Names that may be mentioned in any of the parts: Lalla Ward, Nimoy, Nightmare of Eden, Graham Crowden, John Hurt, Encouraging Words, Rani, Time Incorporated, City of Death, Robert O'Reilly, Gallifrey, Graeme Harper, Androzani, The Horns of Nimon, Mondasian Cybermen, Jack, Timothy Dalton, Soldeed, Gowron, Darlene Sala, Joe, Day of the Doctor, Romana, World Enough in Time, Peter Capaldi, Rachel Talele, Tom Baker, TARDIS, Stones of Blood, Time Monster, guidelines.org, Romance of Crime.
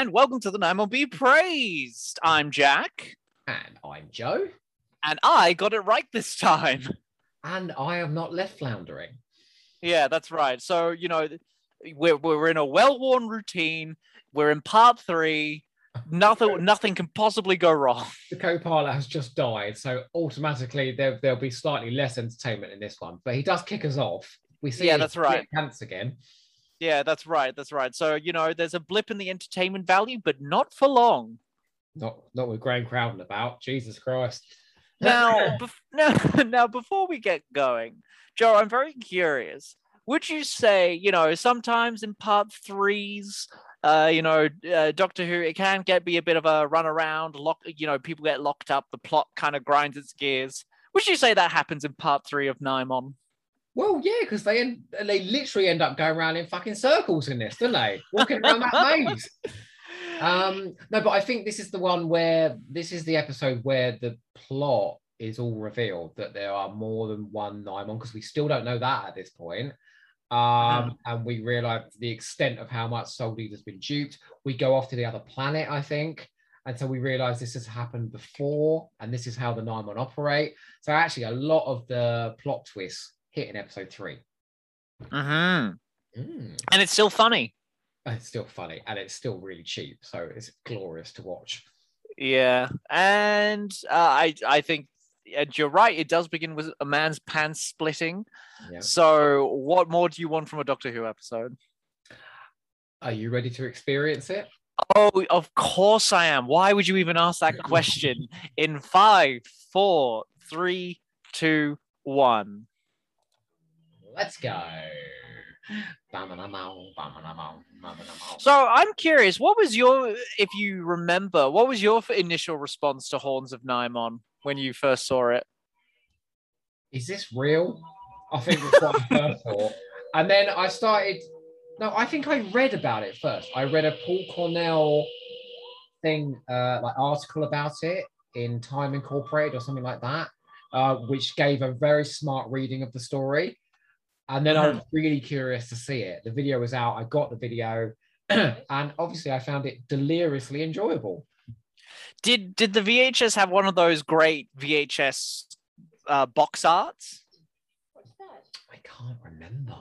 and welcome to the Nimon Be Praised. I'm Jack. And I'm Joe. And I got it right this time. And I am not left floundering. Yeah, that's right. So, you know, we're in a well-worn routine. We're in part three. Nothing can possibly go wrong. The co-pilot has just died, so automatically there'll be slightly less entertainment in this one. But he does kick us off. We see his pants again. Yeah, that's right. That's right. So, you know, there's a blip in the entertainment value, but not for long. Not with Graham Crowden about. Jesus Christ. Now, before we get going, Joe, I'm very curious. Would you say, you know, sometimes in part threes, Doctor Who, it can be a bit of a runaround. People get locked up. The plot kind of grinds its gears. Would you say that happens in part three of Nimon? Well, yeah, because they literally end up going around in fucking circles in this, don't they? Walking around that maze. No, but I think this is the one where this is the episode where the plot is all revealed, that there are more than one Nimon, because we still don't know that at this point. And we realise the extent of how much Soul Leader's been duped. We go off to the other planet, I think. And so we realise this has happened before, and this is how the Nimon operate. So actually, a lot of the plot twists hit in episode three. And it's still funny. And it's still really cheap. So it's glorious to watch. Yeah. And I think, and you're right, it does begin with a man's pants splitting. Yeah. So what more do you want from a Doctor Who episode? Are you ready to experience it? Oh, of course I am. Why would you even ask that question? In 5, 4, 3, 2, 1. Let's go. So I'm curious, what was your initial response to Horns of Nimon when you first saw it? Is this real? I think that's what I first thought. And then I think I read about it first. I read a Paul Cornell thing, article about it in Time Incorporated or something like that, which gave a very smart reading of the story. And then I was really curious to see it. The video was out. I got the video. And obviously I found it deliriously enjoyable. Did the VHS have one of those great VHS box arts? What's that? I can't remember.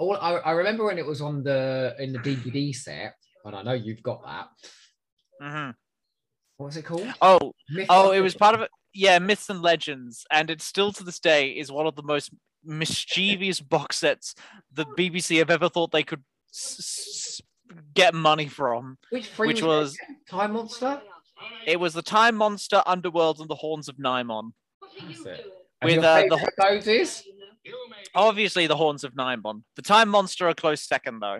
All I remember when it was on in the DVD set, and I know you've got that. Mm-hmm. What was it called? It was part of it. Yeah, Myths and Legends, and it still to this day is one of the most mischievous box sets the BBC have ever thought they could get money from. Which was Time Monster. It was the Time Monster, Underworld, and the Horns of Nimon. That's it. With obviously the Horns of Nimon. The Time Monster a close second though.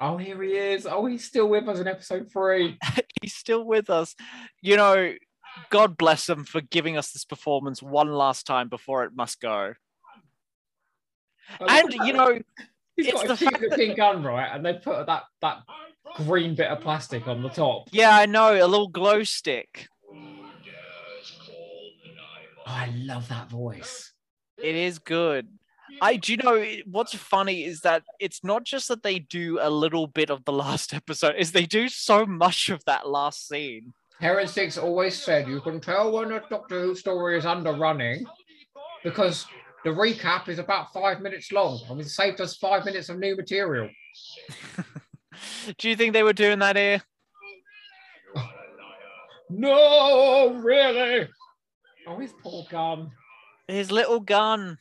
Oh, here he is. Oh, he's still with us in episode 3. He's still with us. You know, God bless them for giving us this performance one last time before it must go. And you know, he's got a cute looking gun, right? And they put that green bit of plastic on the top. Yeah, I know, a little glow stick. Oh, I love that voice. It is good. What's funny is that it's not just that they do a little bit of the last episode, is they do so much of that last scene. Heron Siggs always said, you can tell when a Doctor Who story is underrunning because the recap is about 5 minutes long and it saved us 5 minutes of new material. Do you think they were doing that here? No, really? Oh, his poor gun. His little gun.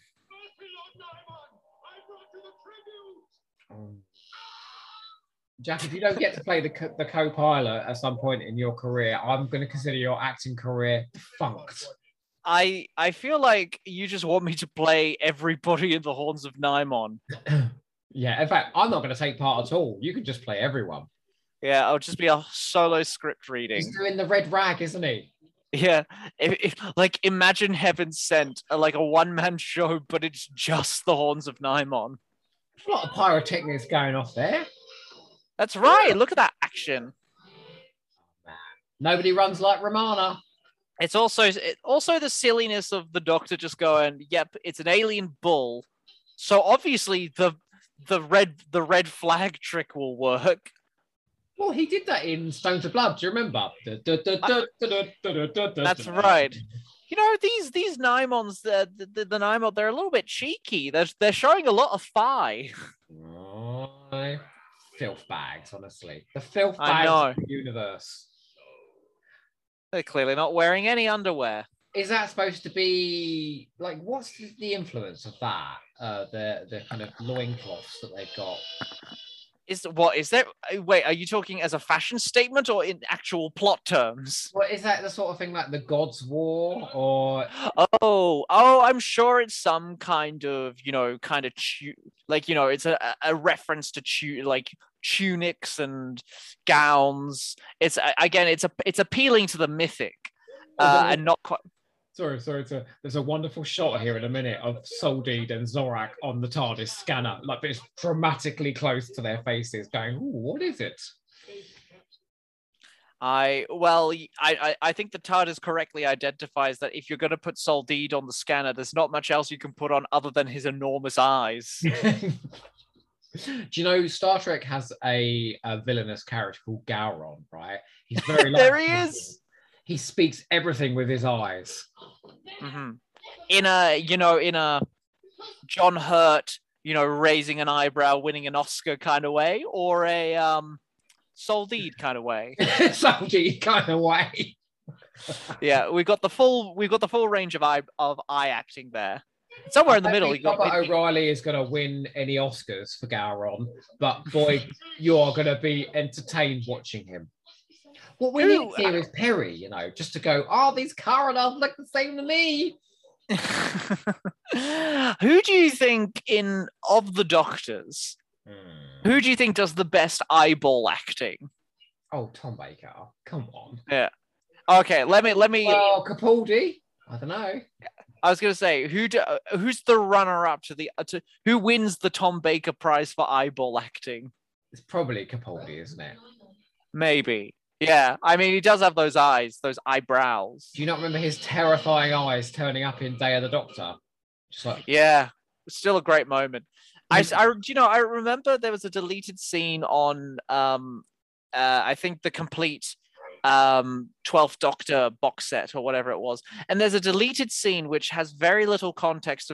Jack, if you don't get to play the co-pilot at some point in your career, I'm going to consider your acting career defunct. I feel like you just want me to play everybody in the Horns of Nimon. Yeah, in fact, I'm not going to take part at all. You can just play everyone. Yeah, I'll just be a solo script reading. He's doing the Red Rag, isn't he? Yeah, if imagine Heaven Sent, like a one-man show, but it's just the Horns of Nimon. There's a lot of pyrotechnics going off there. That's right. Look at that action. Nobody runs like Romana. It's also the silliness of the Doctor just going, yep, it's an alien bull. So obviously the red flag trick will work. Well, he did that in Stones of Blood. Do you remember? That's right. You know, these Nimons, the Nimon, they're a little bit cheeky. They're showing a lot of thigh. Oh, filth bags, honestly. The filth bags of the universe. They're clearly not wearing any underwear. Is that supposed to be, like, what's the influence of that? The kind of loincloths that they've got. Wait, are you talking as a fashion statement or in actual plot terms? Well, is that the sort of thing like the Gods War or? Oh, I'm sure it's some kind of, you know, it's a reference to tunics and gowns. It's again, it's appealing to the mythic, and not quite. Sorry. There's a wonderful shot here in a minute of Soldeed and Zorak on the TARDIS scanner. Like, it's dramatically close to their faces going, ooh, what is it? I think the TARDIS correctly identifies that if you're going to put Soldeed on the scanner, there's not much else you can put on other than his enormous eyes. Do you know Star Trek has a villainous character called Gowron, right? He's very there he is! He speaks everything with his eyes. Mm-hmm. In a John Hurt, raising an eyebrow, winning an Oscar kind of way, or a Soldeed kind of way. Soldeed kind of way. Yeah, we've got the full range of eye acting there. Somewhere in the middle. Robert O'Reilly is going to win any Oscars for Gowron, but boy, you are going to be entertained watching him. What we need here is Perry, just to go, these Carolines look the same to me. Who do you think of the Doctors? Who do you think does the best eyeball acting? Oh, Tom Baker. Come on. Yeah. Okay, let me. Well, Capaldi. I don't know. I was going to say, who's the runner-up to who wins the Tom Baker Prize for eyeball acting? It's probably Capaldi, isn't it? Maybe. Yeah, I mean, he does have those eyes, those eyebrows. Do you not remember his terrifying eyes turning up in Day of the Doctor? Yeah, it's still a great moment. I remember there was a deleted scene on, I think, the complete 12th Doctor box set or whatever it was. And there's a deleted scene which has very little context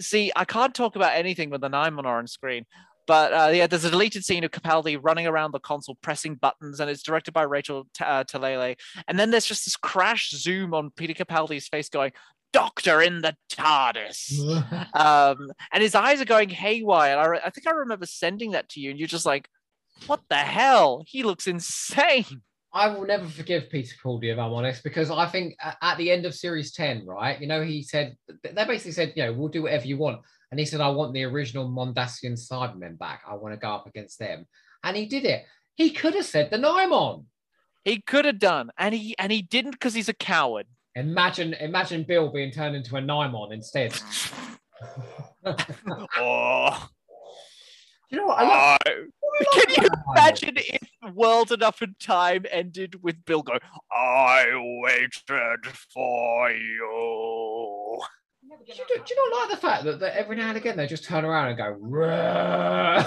see, I can't talk about anything with the Nimon on screen. But there's a deleted scene of Capaldi running around the console, pressing buttons, and it's directed by Rachel Talele. And then there's just this crash zoom on Peter Capaldi's face going, Doctor in the TARDIS. And his eyes are going haywire. And I think I remember sending that to you, and you're just like, what the hell? He looks insane. I will never forgive Peter Capaldi, if I'm honest, because I think at the end of Series 10, right, he said, they basically said, we'll do whatever you want. And he said, I want the original Mondasian Cybermen back. I want to go up against them. And he did it. He could have said the Nimon. He could have done. And he didn't, because he's a coward. Imagine Bill being turned into a Nimon instead. Oh. You know what? Can you imagine if World Enough in Time ended with Bill going, I waited for you. Do you not like the fact that every now and again they just turn around and go, I'm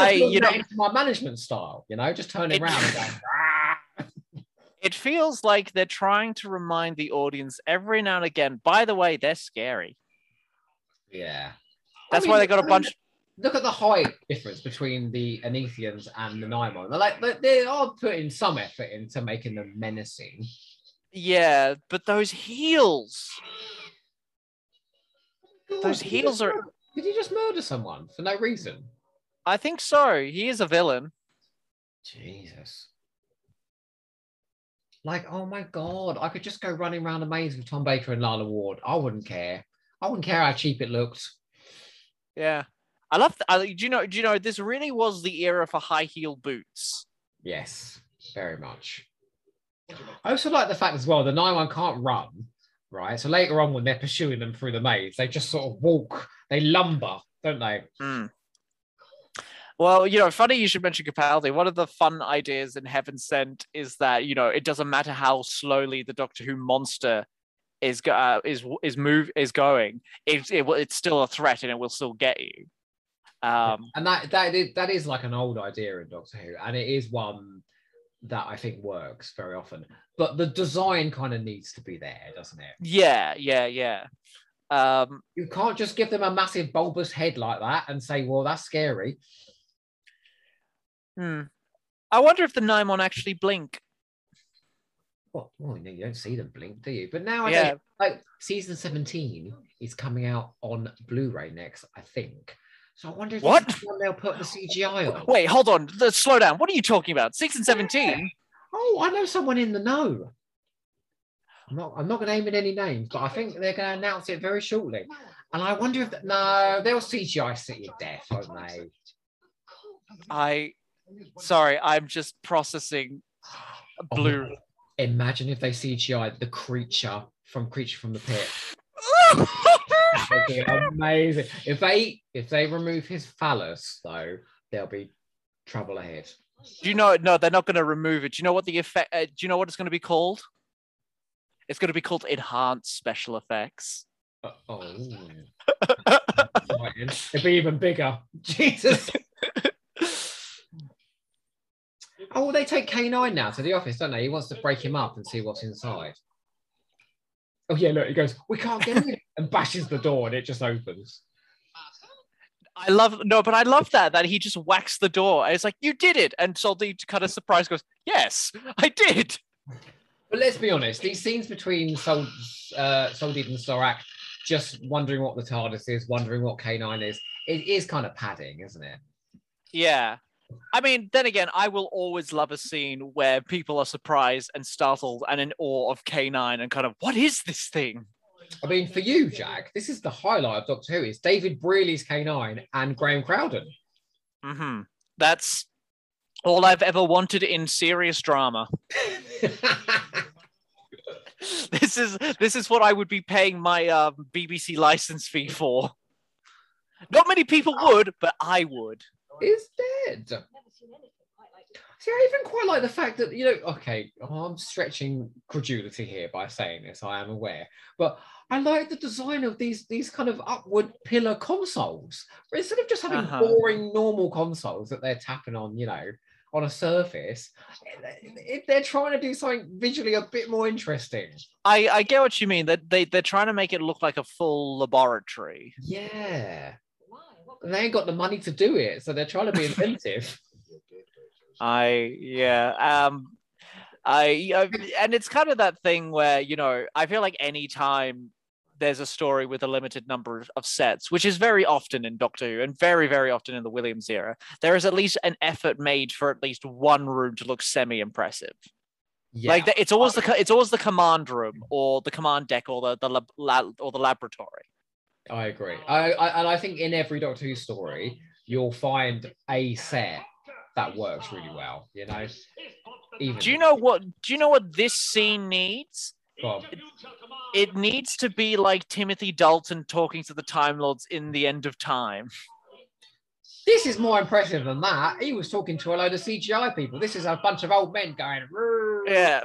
thinking into my management style, just turning around and going, Rrr. It feels like they're trying to remind the audience every now and again, by the way, they're scary. Yeah. That's why they got a bunch. Look at the height difference between the Anethians and the Nimon. They're they are putting some effort into making them menacing. Yeah, but those heels. God, those heels are... Did he just murder someone for no reason? I think so. He is a villain. Jesus. Like, oh my God, I could just go running around a maze with Tom Baker and Lalla Ward. I wouldn't care. I wouldn't care how cheap it looked. Yeah. I love... Do you know, this really was the era for high heel boots. Yes, very much. I also like the fact as well, the Nimon can't run, right? So later on when they're pursuing them through the maze, they just sort of walk, they lumber, don't they? Mm. Well, funny you should mention Capaldi. One of the fun ideas in Heaven Sent is that, it doesn't matter how slowly the Doctor Who monster is going. It's still a threat and it will still get you. And that is like an old idea in Doctor Who, and it is one that I think works very often. But the design kind of needs to be there, doesn't it? Yeah. You can't just give them a massive bulbous head like that and say, well, that's scary. I wonder if the Nimon actually blink. Well, you don't see them blink, do you? But now, I know, like, season 17 is coming out on Blu-ray next, I think. So I wonder if they'll put the CGI on. Wait, hold on. Let's slow down. What are you talking about? Season 17? Yeah. Oh, I know someone in the know. I'm not going to name it any names, but I think they're going to announce it very shortly. And I wonder if... No, they'll CGI City of Death, won't they? Sorry, I'm just processing Blu-ray. Oh, imagine if they CGI'd the creature from Creature from the Pit. That would be amazing. If they remove his phallus, though, there'll be trouble ahead. Do you know? No, they're not going to remove it. Do you know what the effect? Do you know what it's going to be called? It's going to be called enhanced special effects. It'd be even bigger. Jesus. Oh, they take K9 now to the office, don't they? He wants to break him up and see what's inside. Oh, yeah, look, he goes, we can't get in, and bashes the door, and it just opens. I love that he just whacks the door. It's like, you did it. And so the kind of surprise goes, yes, I did. But let's be honest, these scenes between Soldeed and Zorak, just wondering what the TARDIS is, wondering what K9 is, it is kind of padding, isn't it? Yeah. I mean, then again, I will always love a scene where people are surprised and startled and in awe of K9 and kind of, what is this thing? I mean, for you, Jack, this is the highlight of Doctor Who. It's David Brearley's K9 and Graham Crowden. Mm-hmm. That's all I've ever wanted in serious drama. This is what I would be paying my BBC license fee for. Not many people would, but I would. Is dead. See, I even quite like the fact that, you know, okay, I'm stretching credulity here by saying this, I am aware, but I like the design of these kind of upward pillar consoles. Instead of just having boring normal consoles that they're tapping on, you know, on a surface, if they're trying to do something visually a bit more interesting. I get what you mean, that they're trying to make it look like a full laboratory. Yeah. And they ain't got the money to do it, so they're trying to be inventive. And it's kind of that thing where, you know, I feel like any time there's a story with a limited number of sets, which is very often in Doctor Who and very, very often in the Williams era, there is at least an effort made for at least one room to look semi-impressive. Yeah. Like it's always the command room or the command deck or the laboratory. I agree. I think in every Doctor Who story, you'll find a set that works really well, you know? Do you know what this scene needs? It needs to be like Timothy Dalton talking to the Time Lords in The End of Time. This is more impressive than that. He was talking to a load of CGI people. This is a bunch of old men going... Roo. Yeah.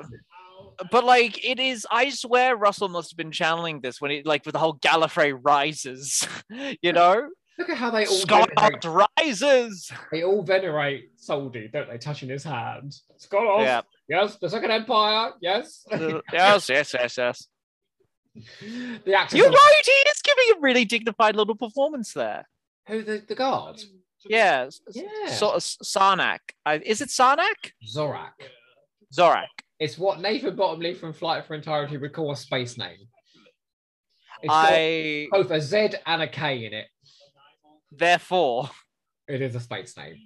But, like, it is, I swear Russell must have been channeling this when it, like, with the whole Gallifrey rises, you know? Look at how they all... Scott rises! They all venerate Soldy, don't they? Touching his hand. Scott, yeah. Yes, the Second Empire, yes. Yes. You're right, he is giving a really dignified little performance there. Who, the guard? Yeah. Sarnak. Is it Sarnak? Zorak. It's what Nathan Bottomley from Flight for Entirety would call a space name. It's got both a Z and a K in it. Therefore. It is a space name.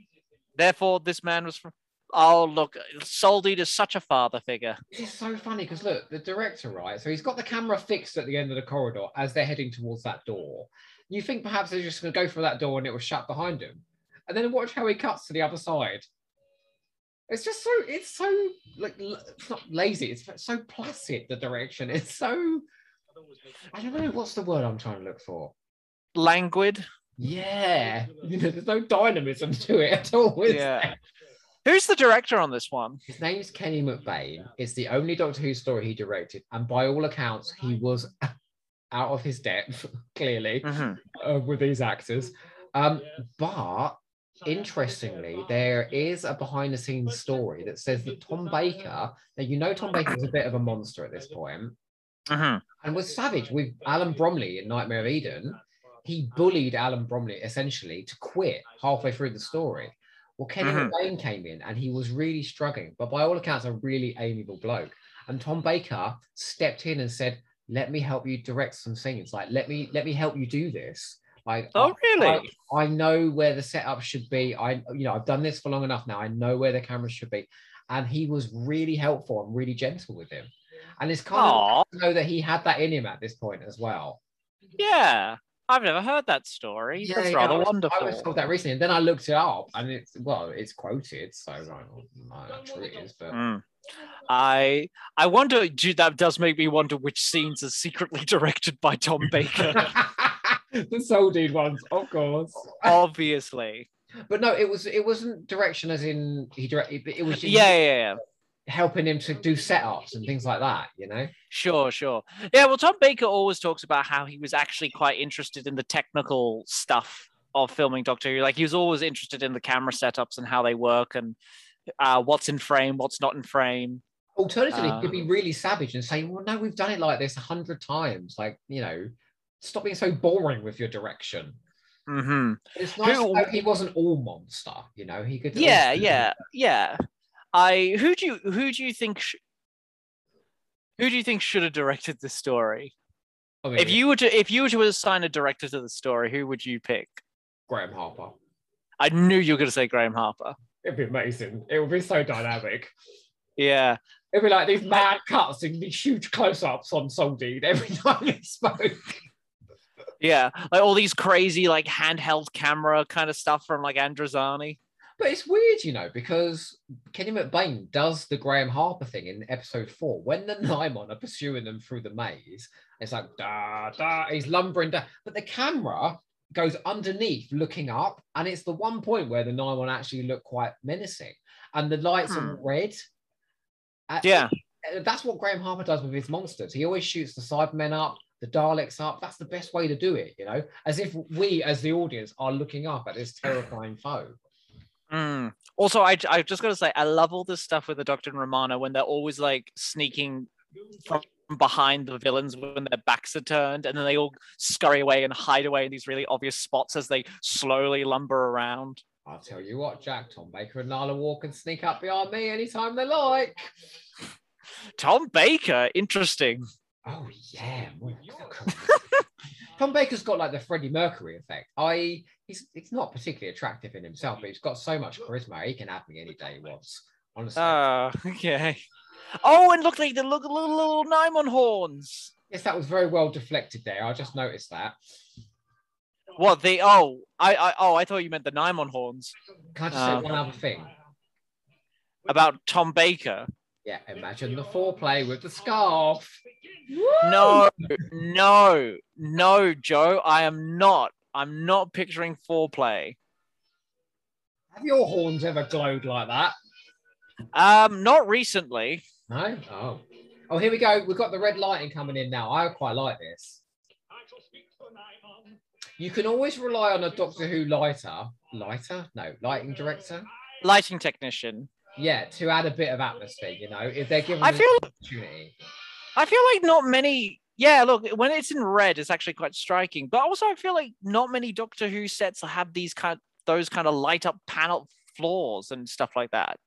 Therefore, this man was from... Oh, look, Soldeed is such a father figure. It's so funny, because look, the director, right? So he's got the camera fixed at the end of the corridor as they're heading towards that door. You think perhaps they're just going to go through that door and it will shut behind him. And then watch how he cuts to the other side. It's just so, it's not lazy, it's so placid, the direction. It's so, I don't know, what's the word I'm trying to look for? Languid? Yeah. There's no dynamism to it at all, is there? Who's the director on this one? His name's Kenny McBain. It's the only Doctor Who story he directed, and by all accounts, he was out of his depth, clearly, with these actors. But interestingly, there is a behind the scenes story that says that Tom Baker, now you know Tom Baker is a bit of a monster at this point, and was savage with Alan Bromley in Nightmare of Eden. He bullied Alan Bromley essentially to quit halfway through the story. Well, Kenny McBain came in and he was really struggling, but by all accounts, a really amiable bloke. And Tom Baker stepped in and said, "Let me help you direct some scenes. Like, let me help you do this. Like, oh, really? I know where the setup should be. I've done this for long enough now. I know where the camera should be." And he was really helpful and really gentle with him. And it's kind of nice to know that he had that in him at this point as well. Yeah. I've never heard that story. Yeah, that's rather wonderful. I was told that recently, and then I looked it up, and it's quoted, so I don't know how true it is. But I wonder. That does make me wonder which scenes are secretly directed by Tom Baker. The Soul Dude ones, of course, obviously. But no, it wasn't direction as in he directed. It was just helping him to do setups and things like that, you know? Sure. Yeah, well, Tom Baker always talks about how he was actually quite interested in the technical stuff of filming Doctor Who. Like, he was always interested in the camera setups and how they work and what's in frame, what's not in frame. Alternatively, he could be really savage and say, well, no, we've done it like this 100 times. Like, you know, stop being so boring with your direction. It's nice to know he wasn't all monster, you know? He could... Yeah. Who do you think should have directed this story? I mean, if you were to assign a director to the story, who would you pick? Graeme Harper. I knew you were going to say Graeme Harper. It'd be amazing. It would be so dynamic. Yeah. It'd be like these mad cuts and these huge close-ups on Soul Dude every time he spoke. Yeah, like all these crazy like handheld camera kind of stuff from like Androzani. But it's weird, you know, because Kenny McBain does the Graeme Harper thing in episode 4 when the Nimon are pursuing them through the maze. It's like da da, he's lumbering down, but the camera goes underneath, looking up, and it's the one point where the Nimon actually look quite menacing, and the lights are red. Yeah, that's what Graeme Harper does with his monsters. He always shoots the Cybermen up, the Daleks up. That's the best way to do it, you know, as if we, as the audience, are looking up at this terrifying foe. Also, I just got to say, I love all this stuff with the Doctor and Romana when they're always like sneaking from behind the villains when their backs are turned, and then they all scurry away and hide away in these really obvious spots as they slowly lumber around. I'll tell you what, Jack, Tom Baker and Lalla Ward can sneak up behind me anytime they like. Tom Baker, interesting. Oh, yeah. Tom Baker's got like the Freddie Mercury effect. He's not particularly attractive in himself, but he's got so much charisma. He can have me any day he wants, honestly. Okay. Oh, and look, like the little Nimon horns. Yes, that was very well deflected there. I just noticed that. What the? Oh, I thought you meant the Nimon horns. Can I just say one other thing about Tom Baker? Yeah, imagine the foreplay with the scarf. Woo! No, Joe, I am not. I'm not picturing foreplay. Have your horns ever glowed like that? Not recently. No? Oh, here we go. We've got the red lighting coming in now. I quite like this. You can always rely on a Doctor Who lighter. Lighter? No, lighting director? Lighting technician. Yeah, to add a bit of atmosphere, you know, if they're given the opportunity. I feel like not many... Yeah, look, when it's in red, it's actually quite striking. But also, I feel like not many Doctor Who sets have those kind of light-up panel floors and stuff like that.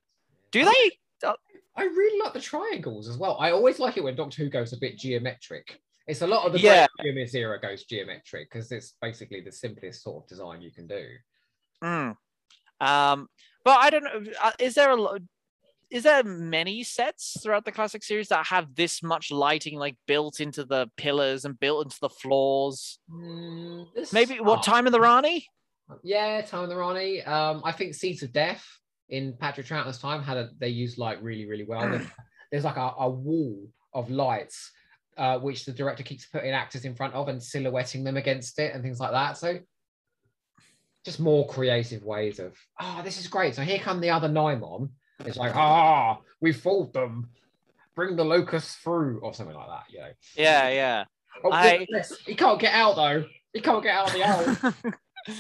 Do they? I really like the triangles as well. I always like it when Doctor Who goes a bit geometric. It's a lot of the Great era goes geometric, because it's basically the simplest sort of design you can do. But I don't know, is there many sets throughout the classic series that have this much lighting like built into the pillars and built into the floors? Time of the Rani? Yeah, Time of the Rani. I think Seeds of Death in Patrick Troughton's time they used light really, really well. There's like a wall of lights which the director keeps putting actors in front of and silhouetting them against it and things like that. So just more creative ways of, this is great. So here come the other Nimon. It's like, we fooled them. Bring the locusts through, or something like that, you know. Yeah. Oh, he can't get out, though. He can't get out of the hole.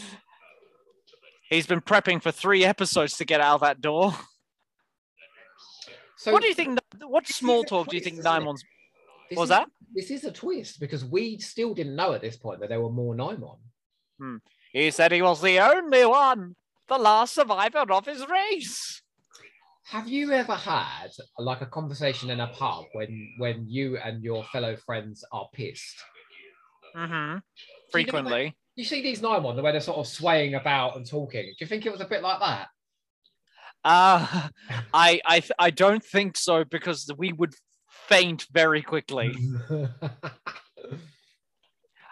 He's been prepping for 3 episodes to get out of that door. So what do you think? What small talk do you think Nimon's... What was that? This is a twist, because we still didn't know at this point that there were more Nimon. Hmm. He said he was the only one, the last survivor of his race. Have you ever had like a conversation in a pub when you and your fellow friends are pissed? Mm-hmm. Frequently. You know, you see these Nimon, the way they're sort of swaying about and talking. Do you think it was a bit like that? I don't think so, because we would faint very quickly.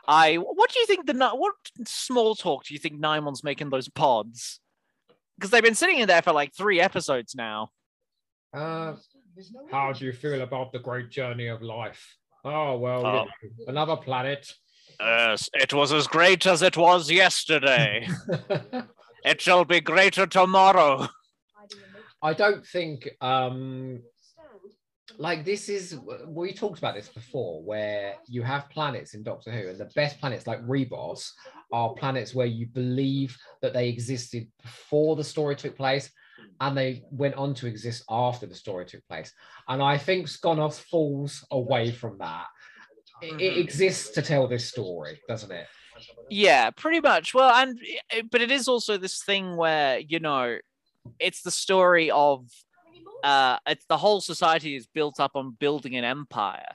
What do you think what small talk do you think Nimon's making those pods? Because they've been sitting in there for like 3 episodes now. How do you feel about the great journey of life? Oh, well, you know, another planet. It was as great as it was yesterday. It shall be greater tomorrow. I don't think, like, this is, we talked about this before, where you have planets in Doctor Who, and the best planets, like Rebos, are planets where you believe that they existed before the story took place, and they went on to exist after the story took place. And I think Skonnos falls away from that. It exists to tell this story, doesn't it? Yeah, pretty much. Well, but it is also this thing where, you know, it's the story of it's the whole society is built up on building an empire,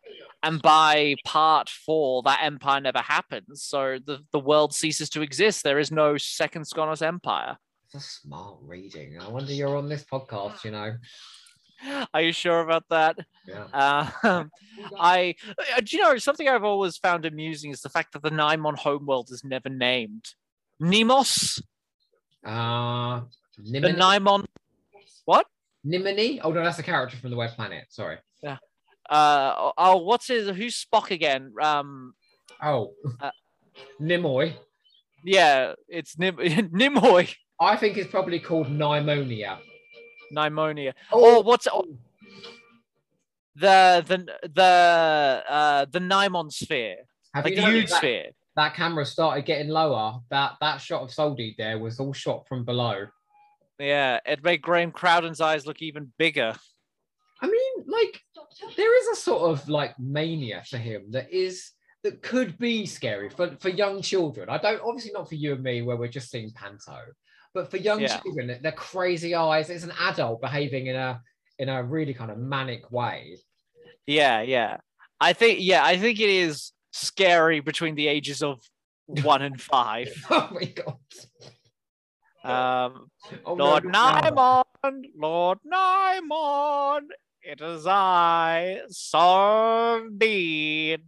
and by part 4 that empire never happens, so the world ceases to exist. There is no second Skonnos empire. That's a smart reading. I wonder you're on this podcast, you know. Are you sure about that? Yeah. Do you know, something I've always found amusing is the fact that the Nimon homeworld is never named. Nimos? Nimini? The Nimon... What? Nimini? Oh, no, that's a character from the Web Planet. Sorry. Yeah. Who's Spock again? Nimoy. Yeah, it's Nimoy. I think it's probably called Nimonia. Nimonia. Oh, the Nimon sphere. Have like you the huge sphere. That camera started getting lower. That shot of Soldi there was all shot from below. Yeah, it made Graham Crowden's eyes look even bigger. I mean, like, there is a sort of like mania for him that could be scary for young children. I don't, obviously not for you and me where we're just seeing Panto. But for young children, they're crazy eyes. It's an adult behaving in a really kind of manic way. Yeah. I think it is scary between the ages of 1 and 5. Oh my god. Lord Nimon, it is I, Sordid.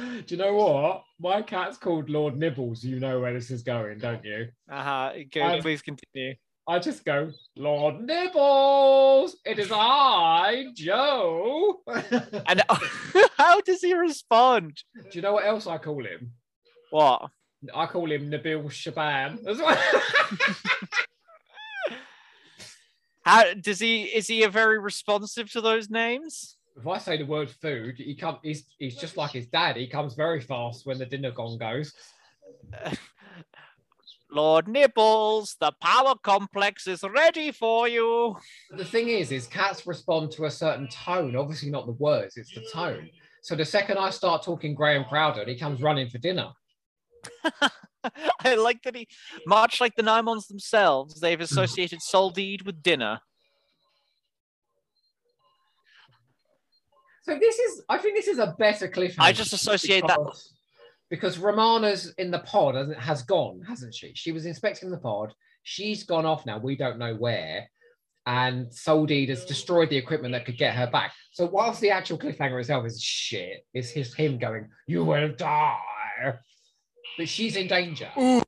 Do you know what? My cat's called Lord Nibbles. You know where this is going, don't you? Please continue. I just go, Lord Nibbles, it is I, Joe. And how does he respond? Do you know what else I call him? What? I call him Nabil Shaban. How does he? Is he very responsive to those names? If I say the word food, he's just like his dad. He comes very fast when the dinner gong goes. Lord Nibbles, the power complex is ready for you. The thing is cats respond to a certain tone. Obviously not the words, it's the tone. So the second I start talking Graham Crowden, he comes running for dinner. I like that he, much like the Nimons themselves, they've associated Soldeed with dinner. So I think this is a better cliffhanger. I just associate because Romana's in the pod has gone, hasn't she? She was inspecting the pod. She's gone off now. We don't know where. And Soldeed has destroyed the equipment that could get her back. So whilst the actual cliffhanger itself is shit, it's him going, you will die. But she's in danger. Ooh.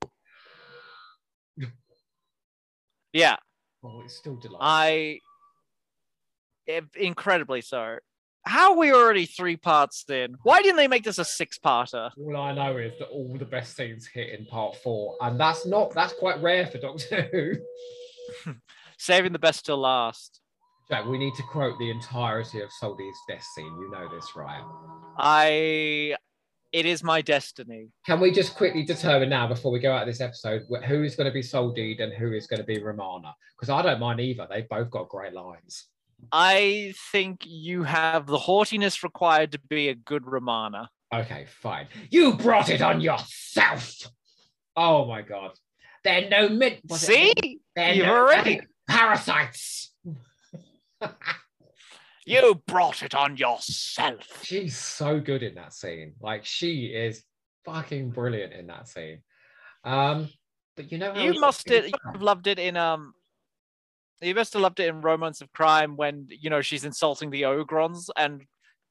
Yeah. Oh, it's still delightful. Incredibly so. How are we already 3 parts then? Why didn't they make this a 6-parter? All I know is that all the best scenes hit in part 4, and that's quite rare for Doctor Who. Saving the best till last. Jack, we need to quote the entirety of Soldi's death scene. You know this, right? I It is my destiny. Can we just quickly determine now, before we go out of this episode, who is going to be Soldeed and who is going to be Romana? Because I don't mind either. They've both got great lines. I think you have the haughtiness required to be a good Romana. Okay, fine. You brought it on yourself! Oh, my God. They're no... See? They're You've no already... Parasites! You brought it on yourself. She's so good in that scene. Like, she is fucking brilliant in that scene. But you know, how you must have loved it in Romance of Crime when, you know, she's insulting the Ogrons and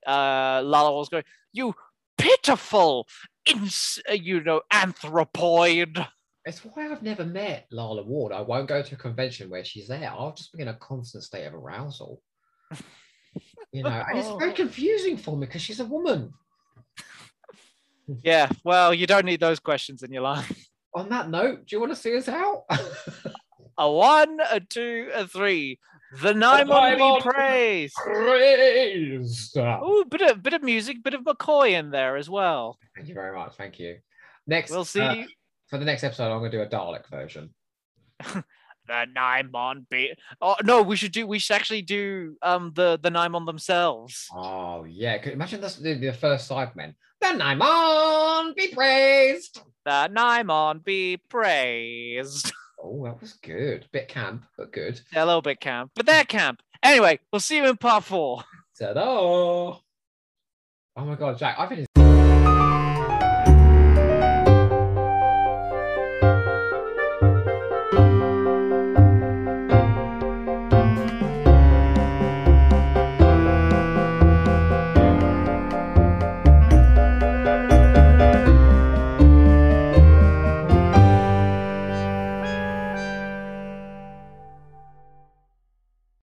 Lalla Ward's going, "You pitiful, anthropoid." It's why I've never met Lalla Ward. I won't go to a convention where she's there. I'll just be in a constant state of arousal. You know, and it's very confusing for me because she's a woman. Yeah, well, you don't need those questions in your life. On that note, do you want to see us out? A one, a two, a three. The Nimon be praised. Oh, bit of music, bit of McCoy in there as well. Thank you very much. Thank you. Next, we'll see you. For the next episode, I'm going to do a Dalek version. The Nimon be... Oh, no, we should actually do the Nimon themselves. Oh, yeah. Imagine this, the first Cybermen. The Nimon be praised. The Nimon be praised. Oh, that was good. Bit camp, but good. Yeah, a little bit camp, but they're camp. Anyway, we'll see you in part 4. Ta-da! Oh, my God, Jack, I've been